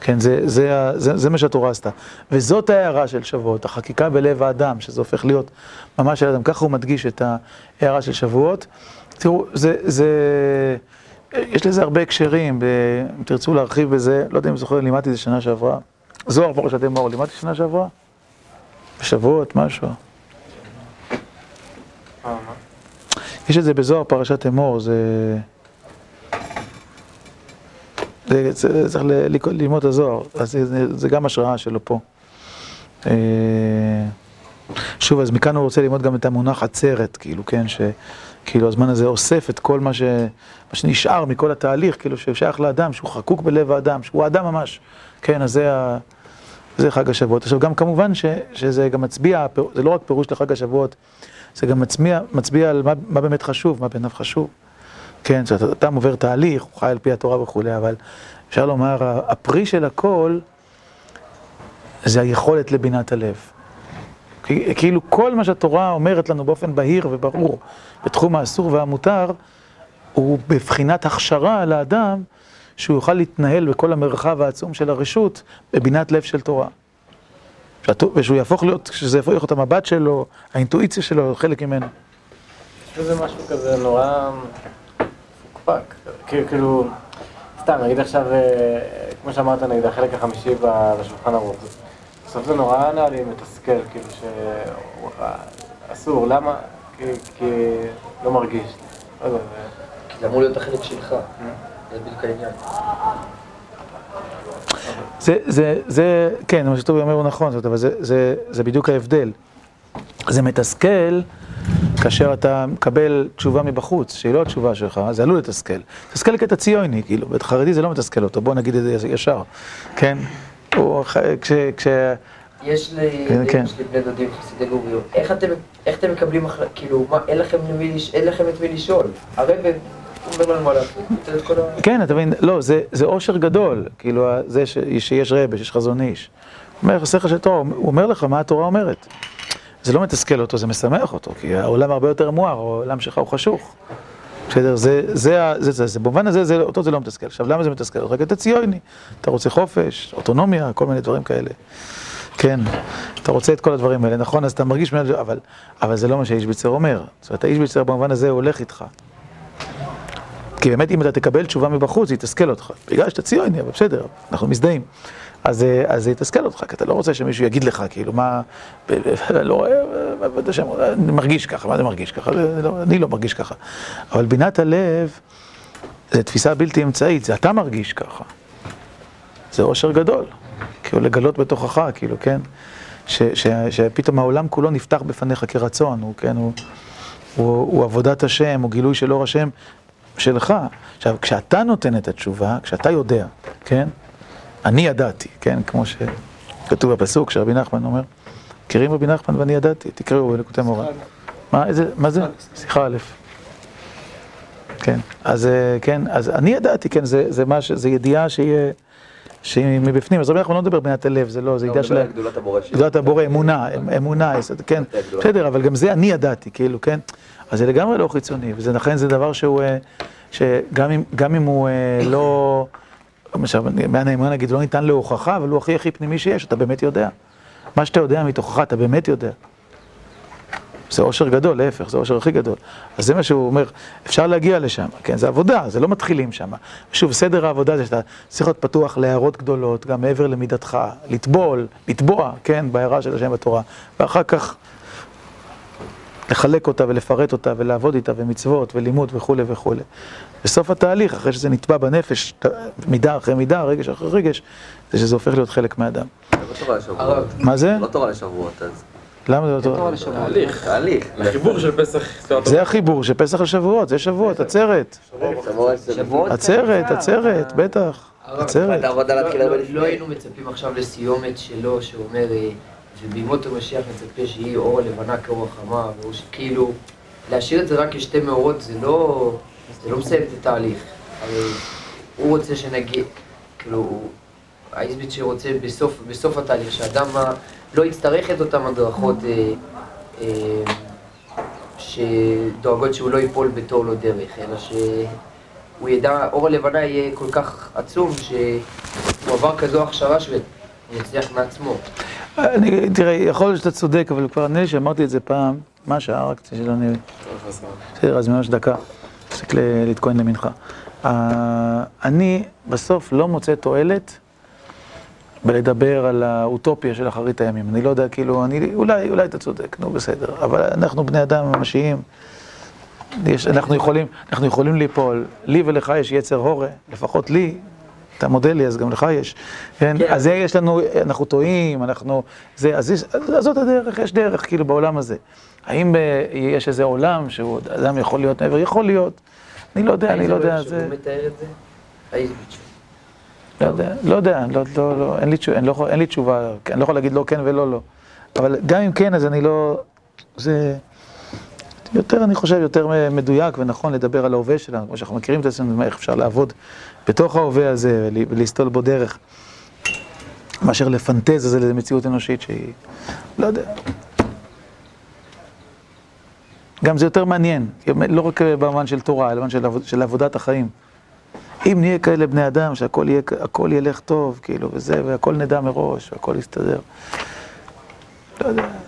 כן, זה, זה, זה, זה מה שהתורה עשתה. וזאת ההערה של שבועות, החקיקה בלב האדם, שזה הופך להיות ממש של אדם. ככה הוא מדגיש את ההערה של שבועות. תראו, זה, זה, יש לזה הרבה הקשרים, אם תרצו להרחיב בזה, לא יודע אם זוכר, לימדתי זה שנה שעברה. זוהר פרשת אמור, לימדתי שנה שעברה? בשבועות, משהו. יש את זה בזוהר פרשת אמור, זה... זה, זה צריך ללמוד הזוהר, אז זה, זה גם השראה שלו פה. שוב, אז מכאן הוא רוצה ללמוד גם את המונח עצרת, כאילו, כן, ש... כאילו הזמן הזה אוסף את כל מה, ש... מה שנשאר מכל התהליך, כאילו ששייך לאדם, שהוא חקוק בלב האדם, שהוא האדם ממש. כן, אז זה, ה... זה חג השבועות. עכשיו גם כמובן ש... שזה גם מצביע, זה לא רק פירוש לחג השבועות, זה גם מצביע, מצביע על מה, מה באמת חשוב, מה בעיניו חשוב. כן, שאתה עובר תהליך, הוא חי על פי התורה וכולי, אבל אפשר לומר, הפרי של הכל זה היכולת לבינת הלב. כאילו כל מה שהתורה אומרת לנו באופן בהיר וברור בתחום האסור והמותר, הוא בבחינת הכשרה על האדם שהוא יוכל להתנהל בכל המרחב העצום של הרשות בבינת לב של תורה. ושהוא יהפוך להיות, שזה יהפוך את המבט שלו, האינטואיציה שלו, חלק ממנו. יש לזה משהו כזה נורא פוקפק, כאילו, סתם, נגיד עכשיו, כמו שאמרת, נגיד החלק החמישי בשולחן ערוך. בסוף זה נורא נעלי מתסכל, כאילו שאסור, למה? כי לא מרגיש. לא יודע. כי זה אמור להיות החלק שלך, זה בדיוק העניין. זה, זה, זה, כן, מה שטוב אומר הוא נכון, זאת, אבל זה, זה, זה בדיוק ההבדל. זה מתסכל כאשר אתה מקבל תשובה מבחוץ, שהיא לא התשובה שלך, זה עלול לתסכל. תסכל כת הציוני, כאילו, ואת חרדי זה לא מתסכל אותו, בוא נגיד את זה ישר, כן? או כש... כש... יש לי, כן. יש לי בני דודים חסידי גוריון, איך אתם, איך אתם מקבלים, כאילו, מה, אין לכם למי, אין לכם את מי לשאול, הרי ו... כן, אתה מבין, לא, זה אושר גדול, כאילו, זה שיש רבש, יש חזון איש. הוא אומר, השכל של תורה, הוא אומר לך מה התורה אומרת. זה לא מתסכל אותו, זה משמח אותו, כי העולם הרבה יותר מואר, העולם שלך הוא חשוך. בסדר, זה, במובן הזה, אותו זה לא מתסכל. עכשיו, למה זה מתסכל? רק אתה ציוני, אתה רוצה חופש, אוטונומיה, כל מיני דברים כאלה. כן, אתה רוצה את כל הדברים האלה, נכון, אז אתה מרגיש, אבל זה לא מה שהאיש ביצר אומר. זאת אומרת, האיש ביצר במובן הזה הולך איתך. כי באמת אם אתה תקבל תשובה מבחוץ, זה יתסכל אותך. בגלל שאתה ציוני, אבל בסדר, אנחנו מזדהים. אז זה יתסכל אותך, כי אתה לא רוצה שמישהו יגיד לך, כאילו, מה... לא, אני מרגיש ככה, מה זה מרגיש ככה? אני לא מרגיש ככה. אבל בינת הלב, זה תפיסה בלתי אמצעית, זה אתה מרגיש ככה. זה אושר גדול, כאילו לגלות בתוכך, כאילו, כן? שפתאום העולם כולו נפתח בפניך כרצון, הוא, כן, הוא עבודת השם, הוא גילוי של אור השם, שלך. עכשיו, כשאתה נותן את התשובה, כשאתה יודע, כן? אני ידעתי, כן? כמו שכתוב בפסוק שרבי נחמן אומר, קרים רבי נחמן ואני ידעתי, תקראו בליקוטי מורן. מה זה? שיחה א'. כן, אז כן, אז אני ידעתי, כן, זה מה ש... זה ידיעה שהיא מבפנים. אז רבי נחמן לא מדבר בנת הלב, זה לא, זה ידיעה של... גדולת הבורא, אמונה, אמונה, כן. בסדר, אבל גם זה אני ידעתי, כאילו, כן? אז זה לגמרי לא חיצוני, ולכן זה דבר שהוא, שגם אם, גם אם הוא לא, מה נגיד, לא ניתן להוכחה, אבל הוא הכי הכי פנימי שיש, אתה באמת יודע. מה שאתה יודע מתוכך, אתה באמת יודע. זה אושר גדול, להפך, זה אושר הכי גדול. אז זה מה שהוא אומר, אפשר להגיע לשם, כן, זה עבודה, זה לא מתחילים שם. שוב, סדר העבודה זה שאתה צריך להיות פתוח להערות גדולות, גם מעבר למידתך, לטבול, לטבוע, כן, בהערה של השם בתורה, ואחר כך, לחלק אותה ולפרט אותה ולעבוד איתה ומצוות ולימוד וכו' וכו'. בסוף התהליך, אחרי שזה נטבע בנפש, מידה אחרי מידה, רגש אחרי רגש, זה שזה הופך להיות חלק מהאדם. מה זה? לא תורה לשבועות, אז למה זה לא תורה לשבועות? ההליך, ההליך. החיבור של פסח... זה החיבור של פסח לשבועות, זה שבועות, עצרת. שבועות. עצרת, עצרת, בטח. עצרת. לא היינו מצפים עכשיו לסיומת שלו, שאומר, שבימות המשיח מצפה שיהיה אור לבנה כאור החמה, ואור שכאילו... להשאיר את זה רק כשתי מאורות, זה לא... זה לא מסיים את התהליך. הרי הוא רוצה שנגיע... כאילו... האיזבית שרוצה בסוף התהליך, שאדם לא יצטרך את אותן הדרכות שדואגות שהוא לא ייפול בתור לא דרך, אלא שהוא ידע, אור הלבנה יהיה כל כך עצום שהוא עבר כזו הכשרה שהוא יצליח מעצמו. תראה, יכול להיות שאתה צודק, אבל כבר נראה לי שאמרתי את זה פעם, מה השעה רק שלא נראה לי? בסדר, אז ממש דקה, תפסיק להתכונן למנחה. אני בסוף לא מוצא תועלת בלדבר על האוטופיה של אחרית הימים. אני לא יודע, כאילו, אני, אולי, אולי אתה צודק, נו בסדר, אבל אנחנו בני אדם ממשיים, יש, אנחנו יכולים, אנחנו יכולים ליפול, לי ולך יש יצר הורה, לפחות לי, אתה מודה לי, אז גם לך יש, כן? אז יש לנו, אנחנו טועים, אנחנו, זה, אז יש, אז זאת הדרך, יש דרך, כאילו, בעולם הזה. האם יש איזה עולם שהוא, אדם יכול להיות מעבר? יכול להיות. אני לא יודע, אני לא יודע, זה... האם זה מתאר את זה? האם זה... לא יודע, לא יודע, לא, לא, לא, אין לי תשובה, אני לא, אין לי תשובה, אני לא יכול להגיד לא כן ולא לא. אבל גם אם כן, אז אני לא, זה יותר, אני חושב, יותר מדויק ונכון לדבר על ההווה שלנו, כמו שאנחנו מכירים את עצמנו, איך אפשר לעבוד בתוך ההווה הזה ולהסתול בו דרך, מאשר לפנטז הזה למציאות אנושית שהיא, לא יודע. גם זה יותר מעניין, לא רק במובן של תורה, אלא במובן של עבודת החיים. אם נהיה כאלה בני אדם, שהכל יהיה, הכל ילך טוב, כאילו, וזה, והכל נדע מראש, והכל יסתדר. לא יודע.